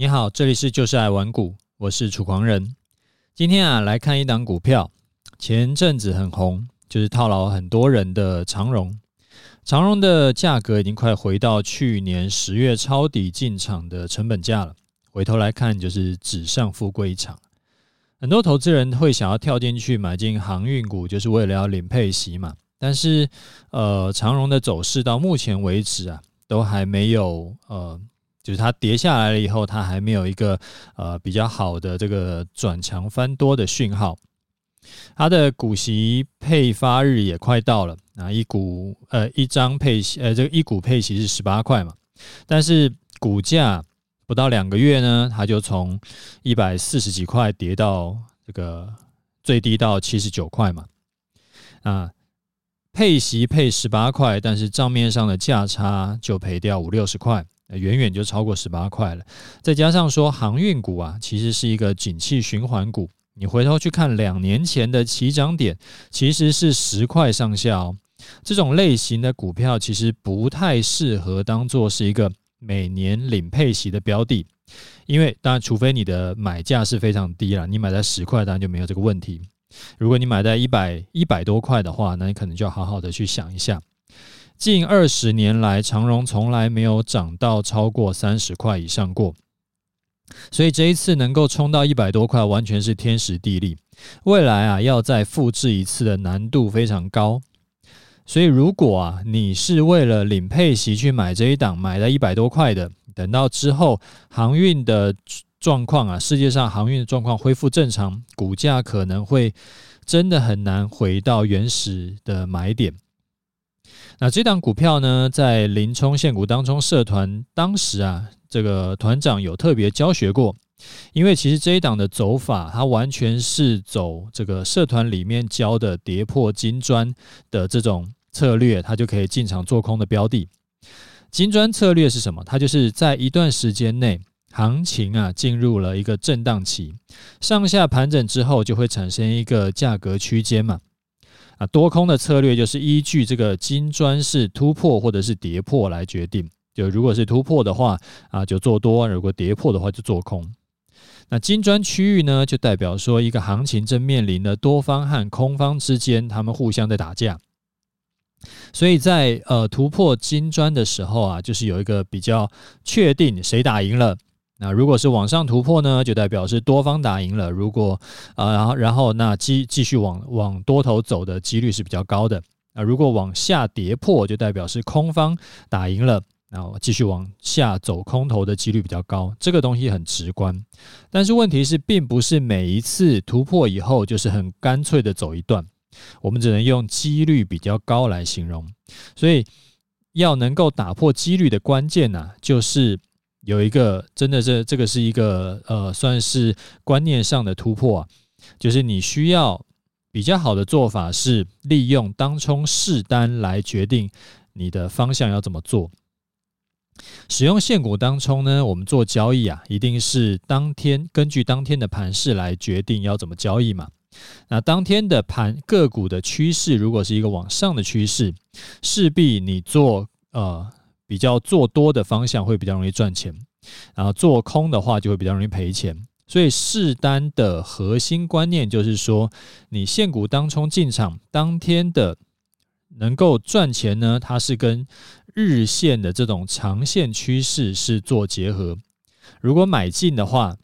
你好，这里是就是爱玩股，我是楚狂人。今天来看一档股票，前阵子很红，就是套牢很多人的长荣。长荣的价格已经快回到去年10月抄底进场的成本价了，回头来看就是纸上富贵一场。很多投资人会想要跳进去买进航运股，就是为了要领配息嘛。但是长荣的走势到目前为止都还没有就是它跌下来了以后，它还没有一个比较好的这个转强翻多的讯号。它的股息配发日也快到了，一股配息是18块嘛，但是股价不到2个月呢，它就从140几块跌到这个最低到79块嘛。配息配18块，但是账面上的价差就赔掉50-60块。远远就超过18块了，再加上说航运股其实是一个景气循环股，你回头去看2年前的起涨点其实是10块上下这种类型的股票其实不太适合当作是一个每年领配息的标的，因为当然除非你的买价是非常低啦，你买在10块当然就没有这个问题，如果你买在100多块的话，那你可能就要好好的去想一下。近20年来，长荣从来没有涨到超过30块以上过，所以这一次能够冲到100多块，完全是天时地利。未来要再复制一次的难度非常高，所以如果你是为了领配息去买这一档，买在100多块的，等到之后航运的状况世界上航运的状况恢复正常，股价可能会真的很难回到原始的买点。那这档股票呢，在林冲现股当冲社团当时这个团长有特别教学过，因为其实这一档的走法它完全是走这个社团里面教的跌破金砖的这种策略，它就可以进场做空的标的。金砖策略是什么？它就是在一段时间内行情进入了一个震荡期，上下盘整之后就会产生一个价格区间嘛。多空的策略就是依据这个金砖是突破或者是跌破来决定，就如果是突破的话就做多，如果跌破的话就做空。那金砖区域呢，就代表说一个行情正面临的多方和空方之间他们互相在打架，所以在突破金砖的时候就是有一个比较确定谁打赢了。那如果是往上突破呢，就代表是多方打赢了，如果然后那继续往多头走的几率是比较高的。那如果往下跌破，就代表是空方打赢了，然后继续往下走空头的几率比较高，这个东西很直观。但是问题是并不是每一次突破以后就是很干脆的走一段，我们只能用几率比较高来形容。所以要能够打破几率的关键就是有一个真的是这个是一个算是观念上的突破就是你需要比较好的做法是利用当冲试单来决定你的方向要怎么做。使用现股当冲呢，我们做交易一定是当天根据当天的盘势来决定要怎么交易嘛。那当天的个股的趋势如果是一个往上的趋势，势必你做比较做多的方向会比较容易赚钱，然后做空的话就会比较容易赔钱。所以试单的核心观念就是说，你现股当冲进场当天的能够赚钱呢，它是跟日线的这种长线趋势是做结合。如果买进的话，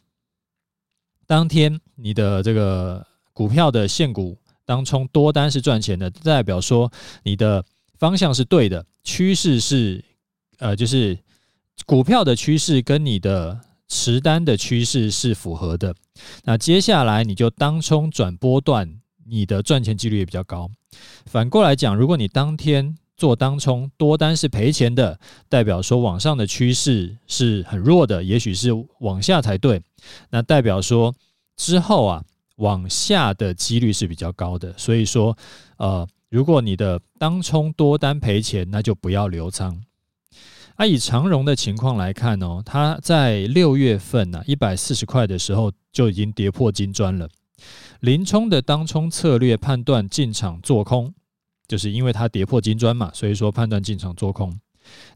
当天你的这个股票的现股当冲多单是赚钱的，代表说你的方向是对的，趋势是就是股票的趋势跟你的持单的趋势是符合的，那接下来你就当冲转波段，你的赚钱几率也比较高。反过来讲，如果你当天做当冲多单是赔钱的，代表说往上的趋势是很弱的，也许是往下才对，那代表说之后往下的几率是比较高的。所以说如果你的当冲多单赔钱，那就不要留仓。以长荣的情况来看它在6月份140块的时候就已经跌破金砖了。林冲的当冲策略判断进场做空，就是因为它跌破金砖嘛，所以说判断进场做空。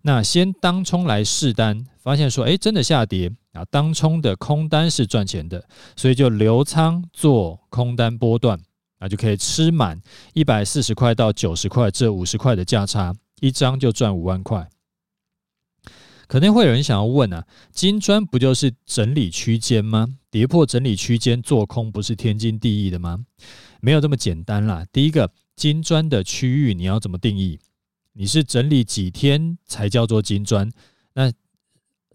那先当冲来试单，发现说真的下跌，啊，当冲的空单是赚钱的，所以就留仓做空单波段，就可以吃满140块到90块这50块的价差，一张就赚5万块。可能会有人想要问啊，金砖不就是整理区间吗？跌破整理区间做空不是天经地义的吗？没有这么简单啦。第一个，金砖的区域你要怎么定义？你是整理几天才叫做金砖？那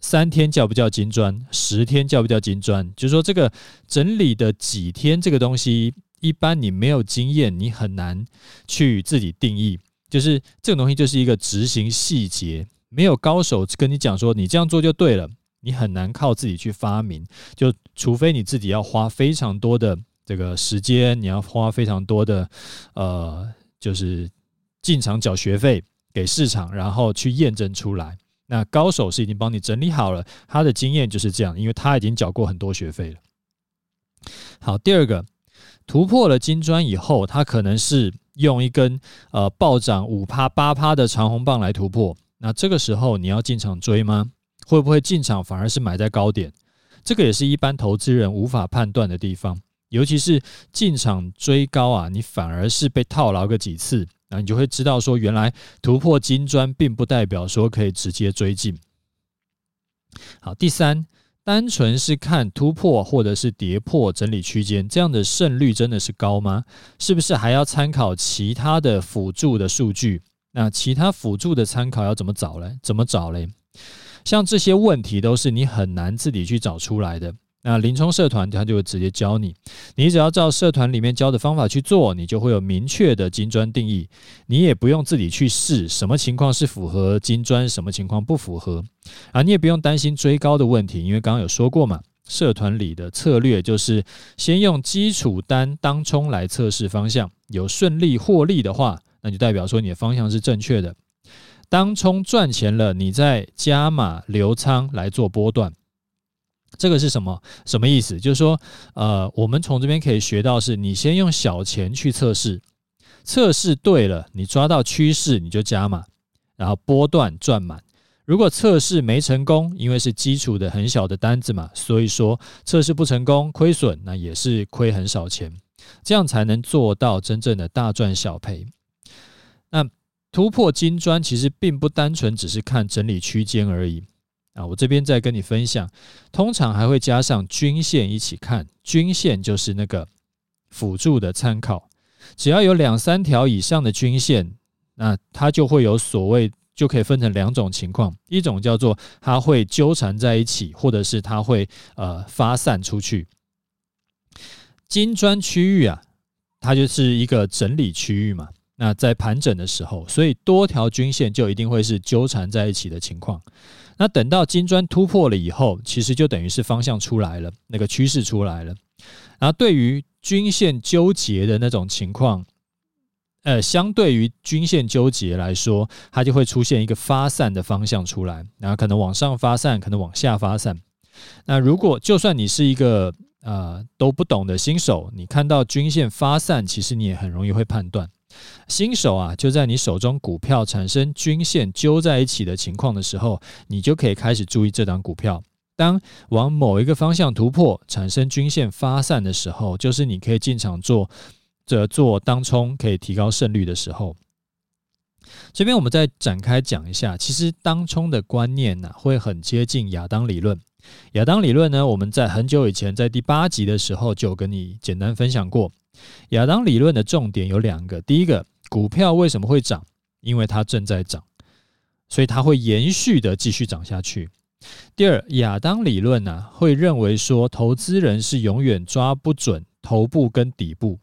3天叫不叫金砖？10天叫不叫金砖？就是说这个整理的几天这个东西，一般你没有经验，你很难去自己定义。就是这个东西就是一个执行细节，没有高手跟你讲说你这样做就对了，你很难靠自己去发明。就除非你自己要花非常多的这个时间，你要花非常多的就是进场缴学费给市场，然后去验证出来。那高手是已经帮你整理好了，他的经验就是这样，因为他已经缴过很多学费了。好，第二个，突破了金砖以后，他可能是用一根暴涨 5%、8% 的长红棒来突破，那这个时候你要进场追吗？会不会进场反而是买在高点？这个也是一般投资人无法判断的地方，尤其是进场追高啊，你反而是被套牢个几次，那你就会知道说，原来突破金砖并不代表说可以直接追进。好，第三，单纯是看突破或者是跌破整理区间，这样的胜率真的是高吗？是不是还要参考其他的辅助的数据？那其他辅助的参考要怎么找嘞？像这些问题都是你很难自己去找出来的。那林冲社团他就会直接教你，你只要照社团里面教的方法去做，你就会有明确的金砖定义，你也不用自己去试什么情况是符合金砖，什么情况不符合啊，你也不用担心追高的问题，因为刚刚有说过嘛，社团里的策略就是先用基础单当冲来测试方向，有顺利获利的话，那就代表说你的方向是正确的。当冲赚钱了，你再加码留仓来做波段。这个是什么意思？就是说我们从这边可以学到是，你先用小钱去测试对了，你抓到趋势你就加码，然后波段赚满。如果测试没成功，因为是基础的很小的单子嘛，所以说测试不成功亏损，那也是亏很少钱，这样才能做到真正的大赚小赔。那突破金砖其实并不单纯只是看整理区间而已啊，我这边再跟你分享，通常还会加上均线一起看，均线就是那个辅助的参考，只要有2-3条以上的均线，那它就会有所谓，就可以分成2种情况，一种叫做它会纠缠在一起，或者是它会发散出去。金砖区域啊，它就是一个整理区域嘛，那在盘整的时候，所以多条均线就一定会是纠缠在一起的情况。那等到金砖突破了以后，其实就等于是方向出来了，那个趋势出来了。然后对于均线纠结的那种情况，相对于均线纠结来说，它就会出现一个发散的方向出来，然后可能往上发散，可能往下发散。那如果就算你是一个都不懂的新手，你看到均线发散，其实你也很容易会判断。新手啊，就在你手中股票产生均线揪在一起的情况的时候，你就可以开始注意这档股票。当往某一个方向突破，产生均线发散的时候，就是你可以进场做当冲，可以提高胜率的时候。这边我们再展开讲一下，其实当冲的观念呢，会很接近亚当理论。亚当理论呢，我们在很久以前在第8集的时候就跟你简单分享过。亚当理论的重点有2个，第一个，股票为什么会涨？因为它正在涨，所以它会延续的继续涨下去。第二，亚当理论呢，会认为说投资人是永远抓不准头部跟底部，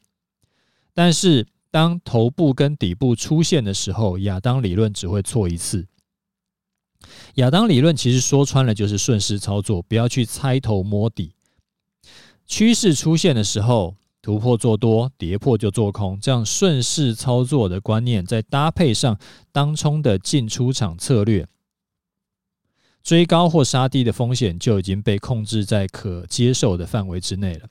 但是当头部跟底部出现的时候，亚当理论只会错一次。亚当理论其实说穿了就是顺势操作，不要去猜头摸底。趋势出现的时候，突破做多，跌破就做空，这样顺势操作的观念，再搭配上当冲的进出场策略，追高或杀低的风险就已经被控制在可接受的范围之内了。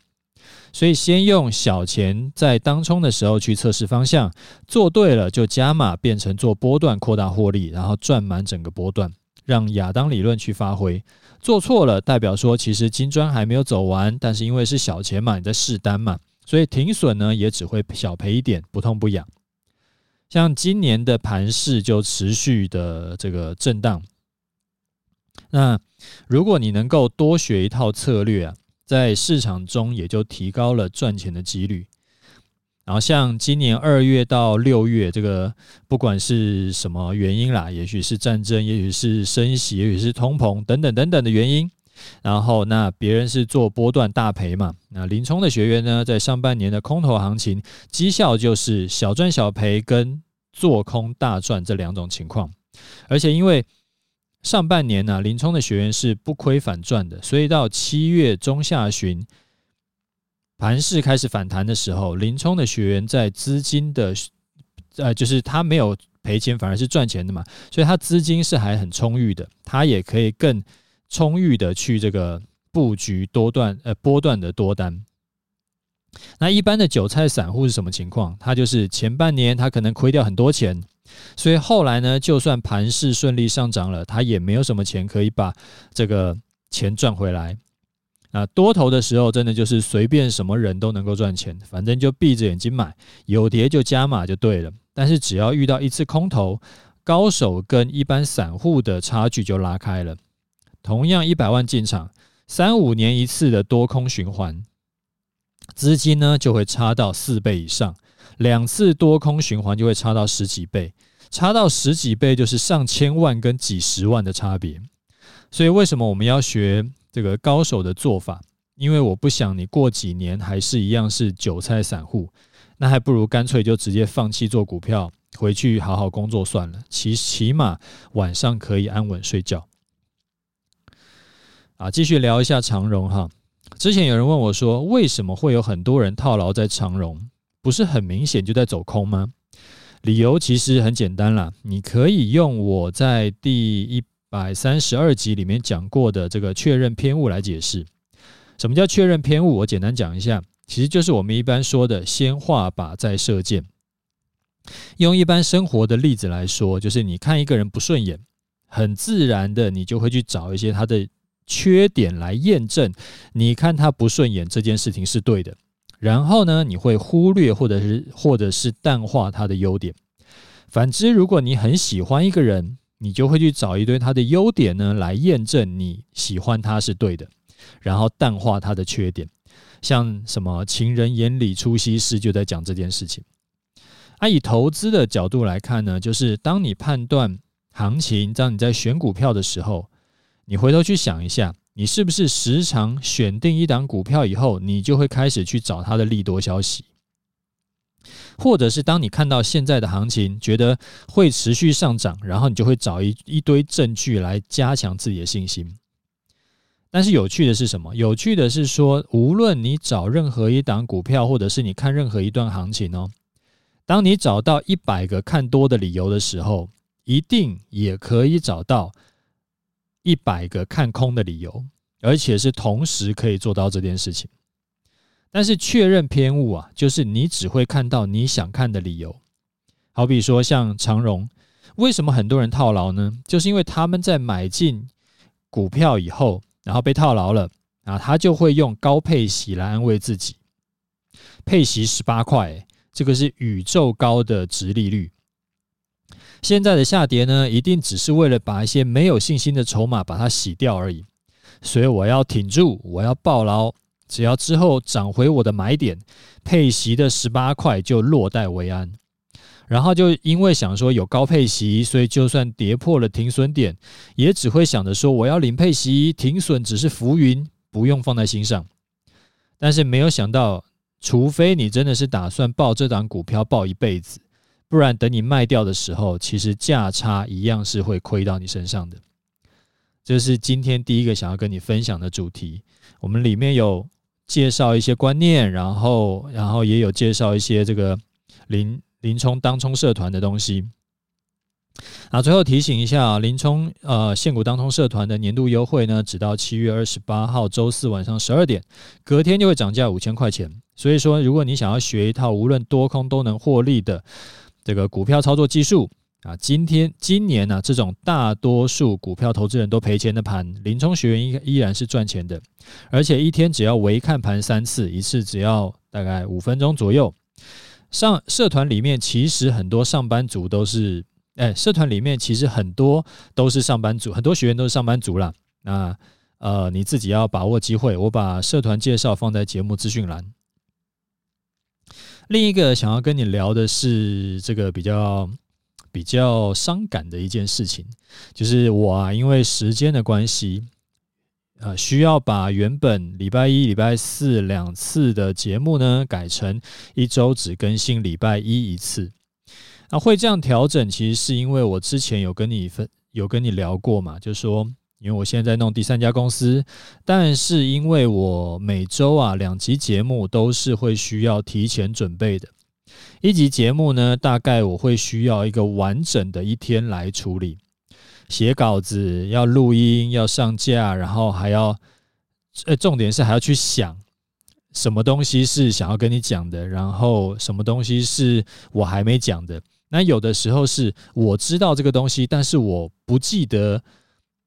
所以先用小钱在当冲的时候去测试方向，做对了就加码变成做波段扩大获利，然后赚满整个波段。让亚当理论去发挥。做错了代表说其实金砖还没有走完，但是因为是小钱嘛，你在试单嘛，所以停损呢也只会小赔一点，不痛不痒。像今年的盘势就持续的这个震荡，那如果你能够多学一套策略啊，在市场中也就提高了赚钱的几率。然后像今年2月到6月，这个不管是什么原因啦，也许是战争，也许是升息，也许是通膨等等等等的原因，然后那别人是做波段大赔嘛，那林冲的学员呢，在上半年的空头行情绩效就是小赚小赔跟做空大赚这两种情况。而且因为上半年呢，林冲的学员是不亏反赚的，所以到7月中下旬盘势开始反弹的时候，林冲的学员在资金的就是他没有赔钱反而是赚钱的嘛，所以他资金是还很充裕的，他也可以更充裕的去这个布局波段的多单。那一般的韭菜散户是什么情况？他就是前半年他可能亏掉很多钱，所以后来呢，就算盘势顺利上涨了，他也没有什么钱可以把这个钱赚回来。那多头的时候真的就是随便什么人都能够赚钱，反正就闭着眼睛买，有跌就加码就对了。但是只要遇到一次空头，高手跟一般散户的差距就拉开了。同样100万进场，3-5年一次的多空循环，资金呢就会差到4倍以上，2次多空循环就会差到10几倍，差到10几倍就是上千万跟几十万的差别。所以为什么我们要学这个高手的做法？因为我不想你过几年还是一样是韭菜散户，那还不如干脆就直接放弃做股票，回去好好工作算了，起码晚上可以安稳睡觉。继续聊一下长荣哈。之前有人问我说，为什么会有很多人套牢在长荣？不是很明显就在走空吗？理由其实很简单啦，你可以用我在第132集里面讲过的这个确认偏误来解释。什么叫确认偏误？我简单讲一下，其实就是我们一般说的先画靶再射箭。用一般生活的例子来说，就是你看一个人不顺眼，很自然的你就会去找一些他的缺点来验证你看他不顺眼这件事情是对的，然后呢你会忽略或者是淡化他的优点。反之，如果你很喜欢一个人，你就会去找一堆他的优点呢来验证你喜欢他是对的，然后淡化他的缺点。像什么情人眼里出西施就在讲这件事情。以投资的角度来看呢，就是当你判断行情，当你在选股票的时候，你回头去想一下，你是不是时常选定一档股票以后，你就会开始去找它的利多消息？或者是当你看到现在的行情，觉得会持续上涨，然后你就会找一堆证据来加强自己的信心。但是有趣的是什么？有趣的是说，无论你找任何一档股票，或者是你看任何一段行情哦，当你找到100个看多的理由的时候，一定也可以找到100个看空的理由，而且是同时可以做到这件事情。但是确认偏误啊，就是你只会看到你想看的理由。好比说像长荣，为什么很多人套牢呢？就是因为他们在买进股票以后，然后被套牢了，他就会用高配息来安慰自己。配息18块、这个是宇宙高的殖利率。现在的下跌呢，一定只是为了把一些没有信心的筹码把它洗掉而已，所以我要挺住，我要抱牢，只要之后涨回我的买点，配息的18块就落袋为安。然后就因为想说有高配息，所以就算跌破了停损点，也只会想着说我要领配息，停损只是浮云，不用放在心上。但是没有想到，除非你真的是打算抱这档股票抱一辈子，不然等你卖掉的时候，其实价差一样是会亏到你身上的。这是今天第一个想要跟你分享的主题。我们里面有介绍一些观念，然后也有介绍一些这个林冲当冲社团的东西。最后提醒一下，林冲现股当冲社团的年度优惠呢，直到7月28号周4晚上12点，隔天就会涨价5000块钱。所以说，如果你想要学一套无论多空都能获利的这个股票操作技术，啊，今年呢、啊，这种大多数股票投资人都赔钱的盘，林冲学员依然是赚钱的，而且一天只要微看盘3次，一次只要大概5分钟左右。社团里面其实很多上班族都是，很多学员都是上班族啦。那你自己要把握机会，我把社团介绍放在节目资讯栏。另一个想要跟你聊的是这个比较伤感的一件事情，就是我啊，因为时间的关系，需要把原本礼拜一、礼拜四2次的节目呢，改成一周只更新礼拜一1次。那会这样调整，其实是因为我之前有跟你聊过嘛，就是说，因为我现在在弄第3家公司，但是因为我每周啊2集节目都是会需要提前准备的。一集节目呢，大概我会需要一个完整的一天来处理，写稿子、要录音、要上架，然后还要，重点是还要去想什么东西是想要跟你讲的，然后什么东西是我还没讲的。那有的时候是我知道这个东西，但是我不记得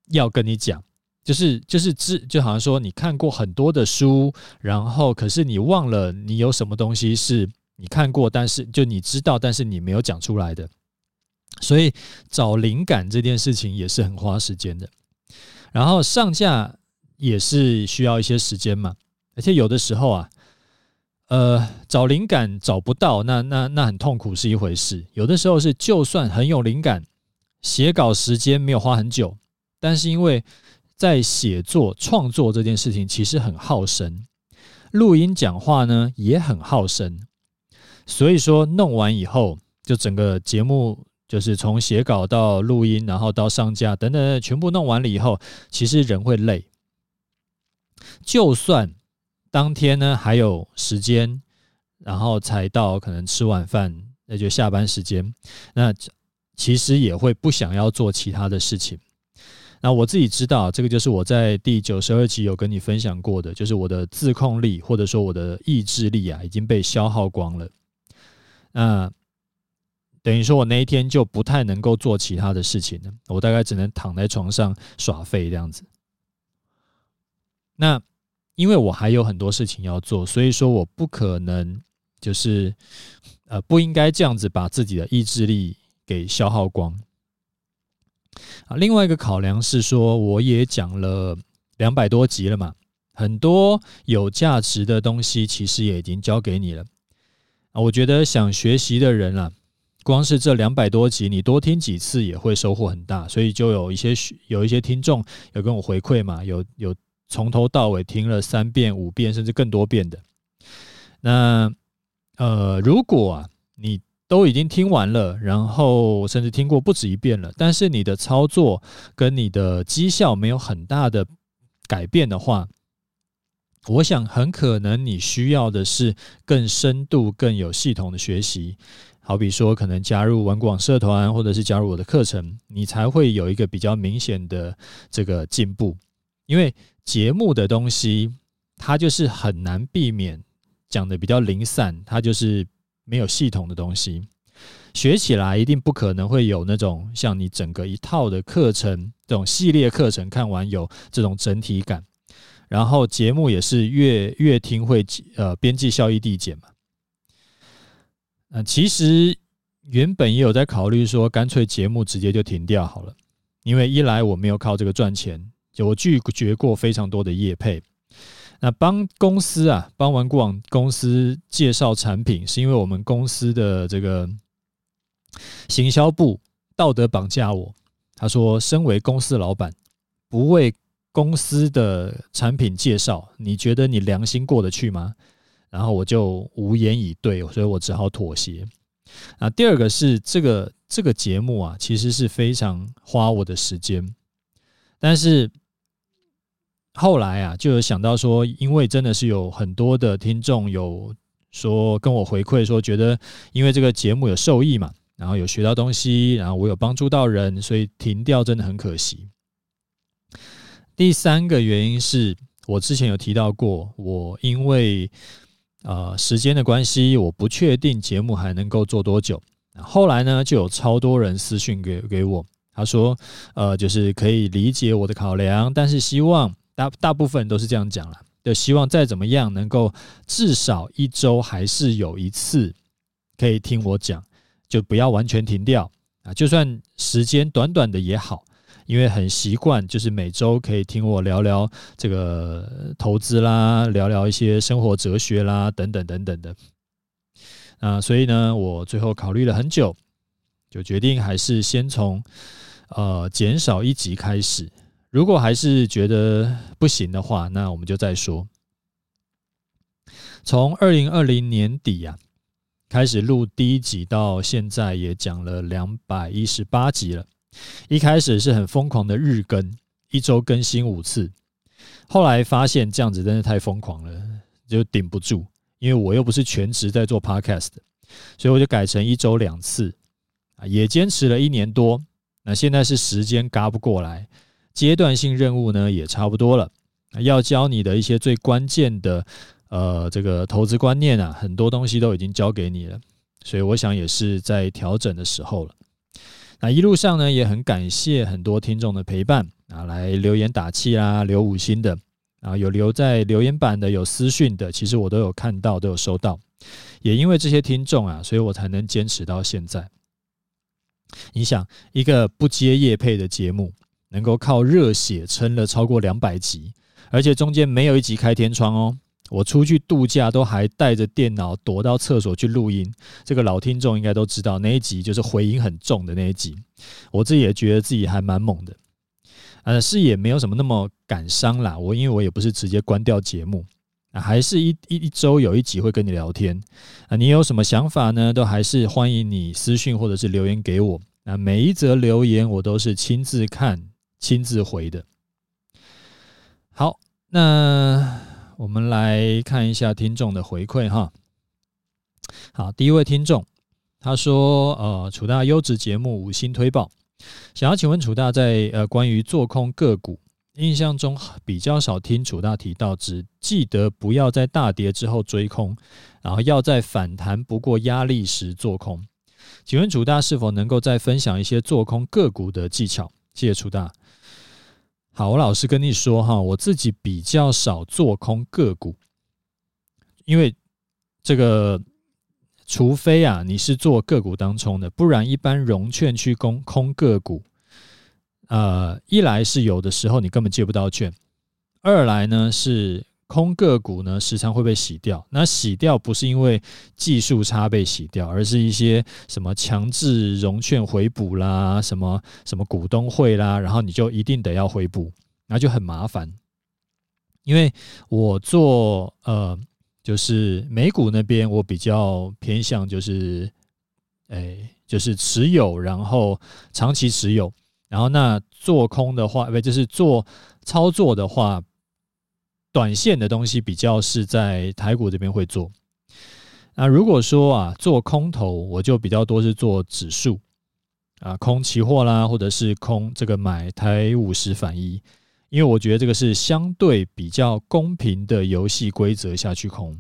要跟你讲，就好像说你看过很多的书，然后可是你忘了你有什么东西是你看过，但是就你知道，但是你没有讲出来的。所以找灵感这件事情也是很花时间的，然后上架也是需要一些时间嘛，而且有的时候啊，找灵感找不到，那很痛苦是一回事。有的时候是就算很有灵感，写稿时间没有花很久，但是因为在写作创作这件事情其实很耗神，录音讲话呢也很耗神，所以说弄完以后，就整个节目就是从写稿到录音，然后到上架等等，全部弄完了以后，其实人会累。就算当天呢还有时间，然后才到可能吃晚饭，那就下班时间，那其实也会不想要做其他的事情。那我自己知道，这个就是我在第92集有跟你分享过的，就是我的自控力或者说我的意志力啊，已经被消耗光了。那等于说我那一天就不太能够做其他的事情了，我大概只能躺在床上耍废这样子。那因为我还有很多事情要做，所以说我不可能就是不应该这样子把自己的意志力给消耗光。另外一个考量是说，我也讲了200多集了嘛，很多有价值的东西其实也已经交给你了。我觉得想学习的人啦，光是这200多集你多听几次也会收获很大，所以就有一些听众有跟我回馈嘛，有从头到尾听了3遍5遍甚至更多遍的。那如果啊你都已经听完了，然后甚至听过不止1遍了，但是你的操作跟你的绩效没有很大的改变的话，我想很可能你需要的是更深度更有系统的学习，好比说可能加入玩股网社团或者是加入我的课程，你才会有一个比较明显的这个进步。因为节目的东西它就是很难避免讲的比较零散，它就是没有系统的东西，学起来一定不可能会有那种像你整个一套的课程，这种系列课程看完有这种整体感。然后节目也是越听会边际效益递减嘛。其实原本也有在考虑说干脆节目直接就停掉好了，因为一来我没有靠这个赚钱，我拒绝过非常多的业配。那帮公司啊，帮玩股网公司介绍产品，是因为我们公司的这个行销部道德绑架我，他说身为公司老板，不为公司的产品介绍，你觉得你良心过得去吗？然后我就无言以对，所以我只好妥协。那第二个是这个节目啊，其实是非常花我的时间，但是后来啊，就有想到说，因为真的是有很多的听众有说跟我回馈说，觉得因为这个节目有受益嘛，然后有学到东西，然后我有帮助到人，所以停掉真的很可惜。第3个原因是我之前有提到过，我因为时间的关系，我不确定节目还能够做多久，后来呢就有超多人私讯 给我，他说就是可以理解我的考量，但是希望 大部分都是这样讲啦，就希望再怎么样能够至少一周还是有一次可以听我讲，就不要完全停掉啊，就算时间短短的也好，因为很习惯就是每周可以听我聊聊这个投资啦，聊聊一些生活哲学啦等等等等的。所以呢我最后考虑了很久，就决定还是先从减少一集开始，如果还是觉得不行的话，那我们就再说。从2020年底啊开始录第一集到现在也讲了218集了。一开始是很疯狂的日更，一周更新5次，后来发现这样子真的太疯狂了，就顶不住，因为我又不是全职在做 podcast， 所以我就改成1周2次，也坚持了1年多。那现在是时间嘎不过来，阶段性任务呢也差不多了，要教你的一些最关键的这个投资观念啊，很多东西都已经教给你了，所以我想也是在调整的时候了。那一路上呢也很感谢很多听众的陪伴啊，来留言打气啦，留5星的啊，有留在留言板的，有私讯的，其实我都有看到，都有收到。也因为这些听众啊，所以我才能坚持到现在。你想，一个不接业配的节目能够靠热血撑了超过200集，而且中间没有一集开天窗哦，我出去度假都还带着电脑躲到厕所去录音，这个老听众应该都知道，那一集就是回音很重的那一集，我自己也觉得自己还蛮猛的，是也没有什么那么感伤啦，因为我也不是直接关掉节目，还是一周有一集会跟你聊天，你有什么想法呢，都还是欢迎你私讯或者是留言给我，每一则留言我都是亲自看亲自回的。好，那我们来看一下听众的回馈哈。好，第一位听众他说楚大优质节目5星推报，想要请问楚大在关于做空个股，印象中比较少听楚大提到，只记得不要在大跌之后追空，然后要在反弹不过压力时做空，请问楚大是否能够再分享一些做空个股的技巧，谢谢楚大。好，我老实跟你说哈，我自己比较少做空个股，因为这个除非啊你是做个股当冲的，不然一般融券去空个股，一来是有的时候你根本借不到券，二来呢是空个股呢时常会被洗掉，那洗掉不是因为技术差被洗掉，而是一些什么强制融券回补啦，什么股东会啦，然后你就一定得要回补，那就很麻烦。因为我做就是美股那边我比较偏向就是持有，然后长期持有，然后那做空的话，就是做操作的话，短线的东西比较是在台股这边会做。那如果说做空头，我就比较多是做指数空期货啦，或者是空这个买台50反1，因为我觉得这个是相对比较公平的游戏规则下去空，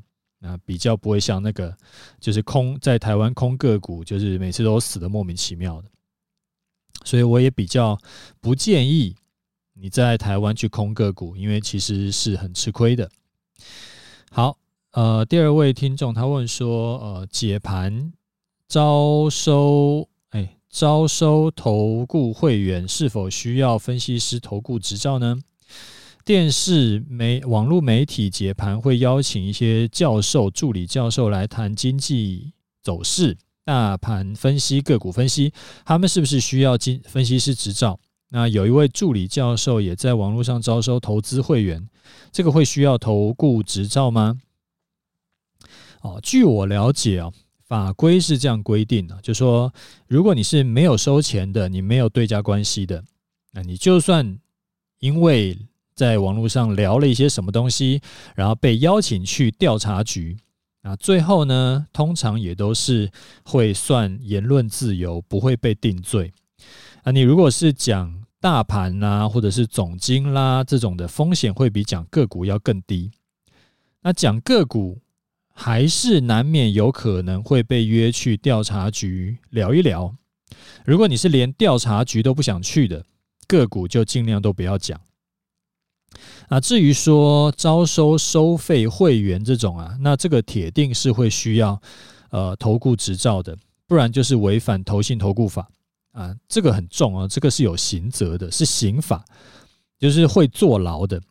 比较不会像那个就是空在台湾空个股，就是每次都死得莫名其妙的，所以我也比较不建议你在台湾去空个股，因为其实是很吃亏的。好，第二位听众他问说，解盘招收投顾会员是否需要分析师投顾执照呢？电视网络媒体解盘会邀请一些教授、助理教授来谈经济走势、大盘分析、个股分析，他们是不是需要分析师执照？那有一位助理教授也在网络上招收投资会员，这个会需要投顾执照吗？据我了解法规是这样规定的，就是说如果你是没有收钱的，你没有对价关系的，那你就算因为在网络上聊了一些什么东西，然后被邀请去调查局，那最后呢通常也都是会算言论自由，不会被定罪。你如果是讲大盘啦，或者是总经啦，这种的风险会比讲个股要更低。那讲个股还是难免有可能会被约去调查局聊一聊。如果你是连调查局都不想去的，个股就尽量都不要讲。啊，至于说招收收费会员这种啊，那这个铁定是会需要投顾执照的，不然就是违反投信投顾法啊，这个很重啊，这个是有刑责的，是刑法，就是会坐牢的。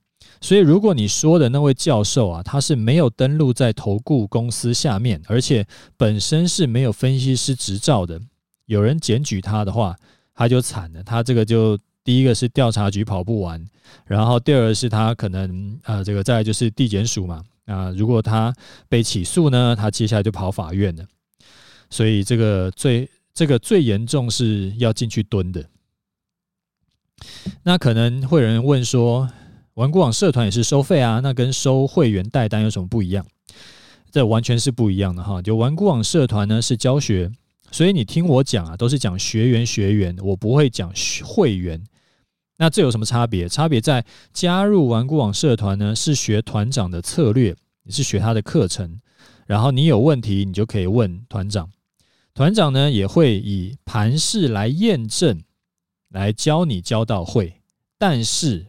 所以如果你说的那位教授啊，他是没有登录在投顾公司下面，而且本身是没有分析师执照的，有人检举他的话，他就惨了，他这个就。第一个是调查局跑不完，然后第二个是他可能这个再来就是地检署嘛，如果他被起诉呢，他接下来就跑法院了，所以这个最严重是要进去蹲的。那可能会有人问说，玩股网社团也是收费啊，那跟收会员代单有什么不一样？这完全是不一样的哈，就玩股网社团呢是教学，所以你听我讲啊，都是讲学员，我不会讲会员。那这有什么差别？差别在加入玩股网社团呢，是学团长的策略，你是学他的课程，然后你有问题你就可以问团长，团长呢也会以盘势来验证，来教你教到会，但是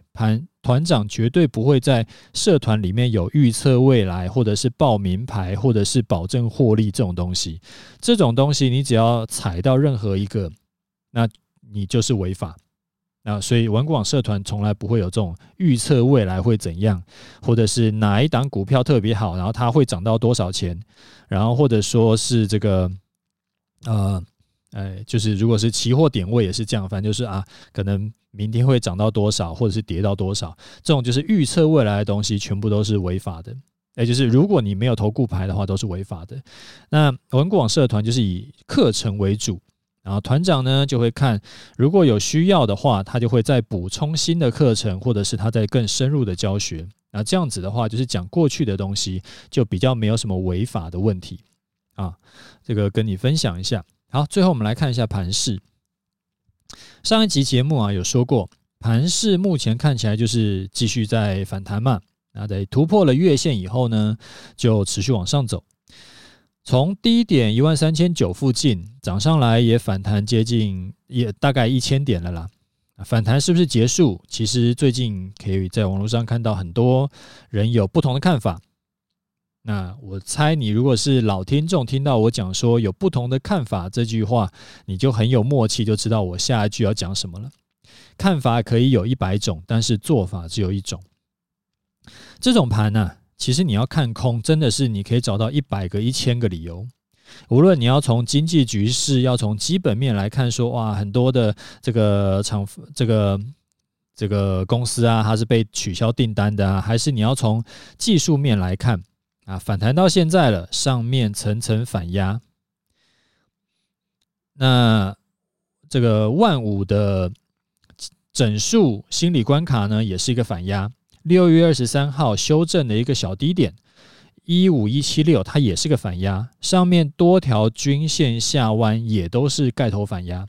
团长绝对不会在社团里面有预测未来或者是报名牌或者是保证获利这种东西，这种东西你只要踩到任何一个，那你就是违法。那所以玩股网社团从来不会有这种预测未来会怎样，或者是哪一档股票特别好，然后它会涨到多少钱，然后或者说是这个就是如果是期货点位也是这样，反正就是可能明天会涨到多少或者是跌到多少，这种就是预测未来的东西全部都是违法的，就是如果你没有投顾牌的话都是违法的。那玩股网社团就是以课程为主，然后团长呢就会看如果有需要的话，他就会再补充新的课程，或者是他在更深入的教学，那这样子的话就是讲过去的东西就比较没有什么违法的问题啊，这个跟你分享一下。好，最后我们来看一下盘势。上一集节目有说过，盘势目前看起来就是继续在反弹嘛，那在突破了月线以后呢，就持续往上走。从低点13900附近涨上来，也反弹接近也大概1000点了啦。反弹是不是结束？其实最近可以在网络上看到很多人有不同的看法。那我猜你如果是老听众，听到我讲说有不同的看法这句话，你就很有默契，就知道我下一句要讲什么了。看法可以有100种，但是做法只有一种。这种盘啊，其实你要看空，真的是你可以找到100个、1000个理由。无论你要从经济局势，要从基本面来看说，哇，很多的这个公司啊，它是被取消订单的啊，还是你要从技术面来看。反弹到现在了，上面层层反压，那这个15000的整数心理关卡呢也是一个反压，6月23号修正的一个小低点15176，它也是个反压，上面多条均线下弯也都是盖头反压。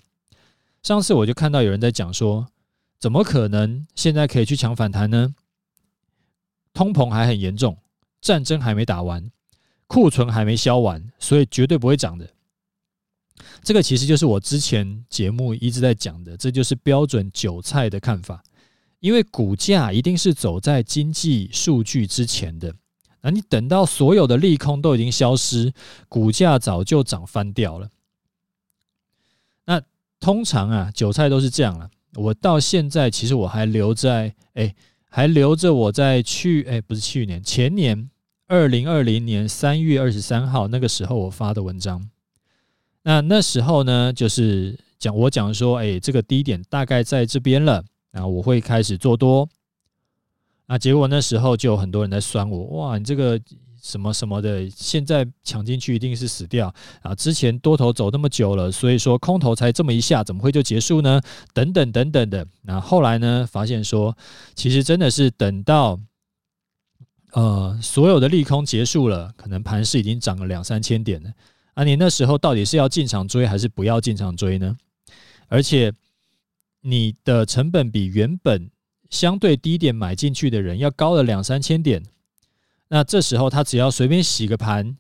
上次我就看到有人在讲说，怎么可能现在可以去抢反弹呢？通膨还很严重，战争还没打完，库存还没消完，所以绝对不会涨的。这个其实就是我之前节目一直在讲的，这就是标准韭菜的看法。因为股价一定是走在经济数据之前的，那你等到所有的利空都已经消失，股价早就涨翻掉了。那通常韭菜都是这样了。我到现在其实我还留在我在前年2020年3月23号那个时候我发的文章。那时候呢就是我讲说这个低点大概在这边了，然后我会开始做多。那结果那时候就有很多人在酸我，哇，你这个什么什么的，现在抢进去一定是死掉啊！之前多头走那么久了，所以说空头才这么一下，怎么会就结束呢？等等等等的。那后来呢，发现说，其实真的是等到所有的利空结束了，可能盘势已经涨了2-3000点了。你那时候到底是要进场追还是不要进场追呢？而且你的成本比原本相对低点买进去的人要高了2-3000点。那这时候他只要随便洗个盘，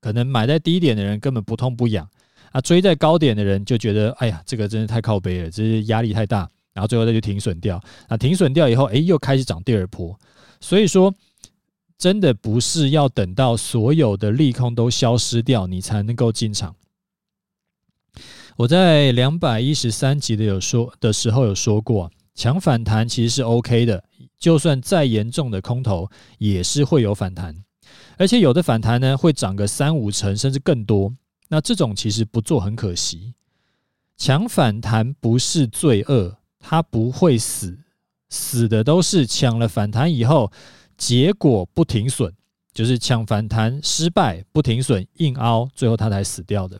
可能买在低点的人根本不痛不痒啊，追在高点的人就觉得哎呀，这个真的太靠北了，这是压力太大，然后最后再去停损掉，那停损掉以后，又开始涨第二波。所以说真的不是要等到所有的利空都消失掉你才能够进场。我在213集的时候有说过，强反弹其实是 OK 的，就算再严重的空头也是会有反弹，而且有的反弹呢会涨个3-5成甚至更多，那这种其实不做很可惜。强反弹不是罪恶，它不会死，死的都是抢了反弹以后结果不停损，就是抢反弹失败不停损硬凹，最后它才死掉的。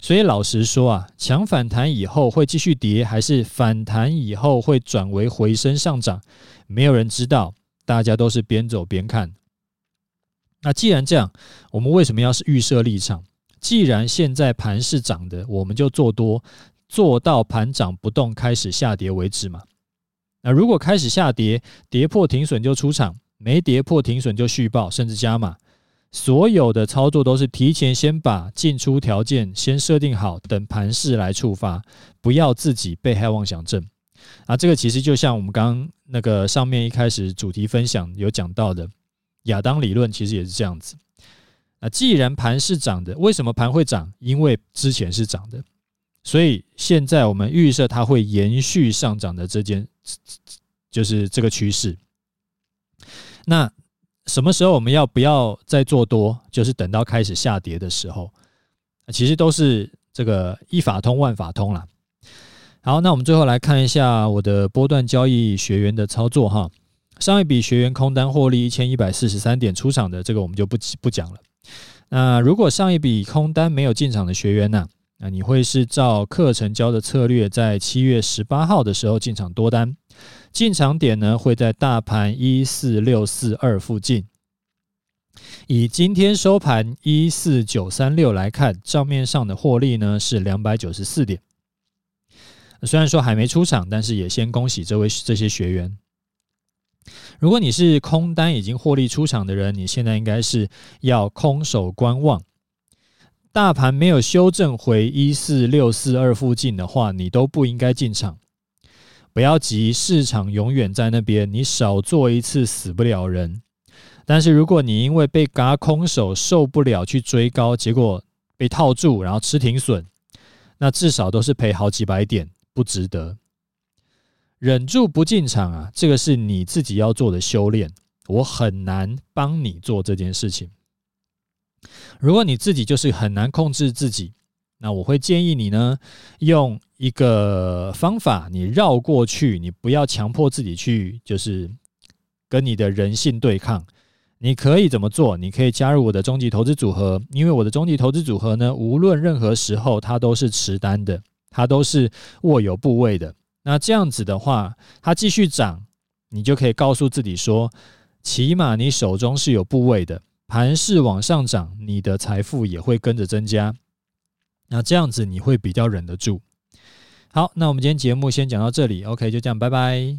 所以老实说啊，抢反弹以后会继续跌，还是反弹以后会转为回升上涨，没有人知道，大家都是边走边看。那既然这样，我们为什么要是预设立场？既然现在盘是涨的，我们就做多，做到盘涨不动开始下跌为止嘛。那如果开始下跌，跌破停损就出场，没跌破停损就续报甚至加码。所有的操作都是提前先把进出条件先设定好，等盘势来触发，不要自己被害妄想症啊。这个其实就像我们刚刚那个上面一开始主题分享有讲到的亚当理论，其实也是这样子。那既然盘是涨的，为什么盘会涨？因为之前是涨的，所以现在我们预设它会延续上涨的就是这个趋势。那什么时候我们要不要再做多？就是等到开始下跌的时候，其实都是这个一法通万法通啦。好，那我们最后来看一下我的波段交易学员的操作哈。上一笔学员空单获利1143点出场的，这个我们就不讲了。那如果上一笔空单没有进场的学员呢，那你会是照课程教的策略，在7月18号的时候进场多单，进场点呢会在大盘14642附近。以今天收盘14936来看，账面上的获利呢是294点。虽然说还没出场，但是也先恭喜这些学员。如果你是空单已经获利出场的人，你现在应该是要空手观望。大盘没有修正回14642附近的话，你都不应该进场。不要急，市场永远在那边，你少做一次死不了人。但是如果你因为被嘎空手受不了去追高，结果被套住然后吃停损，那至少都是赔好几百点，不值得。忍住不进场啊，这个是你自己要做的修炼，我很难帮你做这件事情。如果你自己就是很难控制自己，那我会建议你呢，用一个方法，你绕过去，你不要强迫自己去，就是跟你的人性对抗。你可以怎么做？你可以加入我的终极投资组合，因为我的终极投资组合呢，无论任何时候它都是持单的，它都是握有部位的。那这样子的话，它继续涨，你就可以告诉自己说，起码你手中是有部位的，盘势往上涨，你的财富也会跟着增加。那这样子你会比较忍得住。好，那我们今天节目先讲到这里，OK， 就这样，拜拜。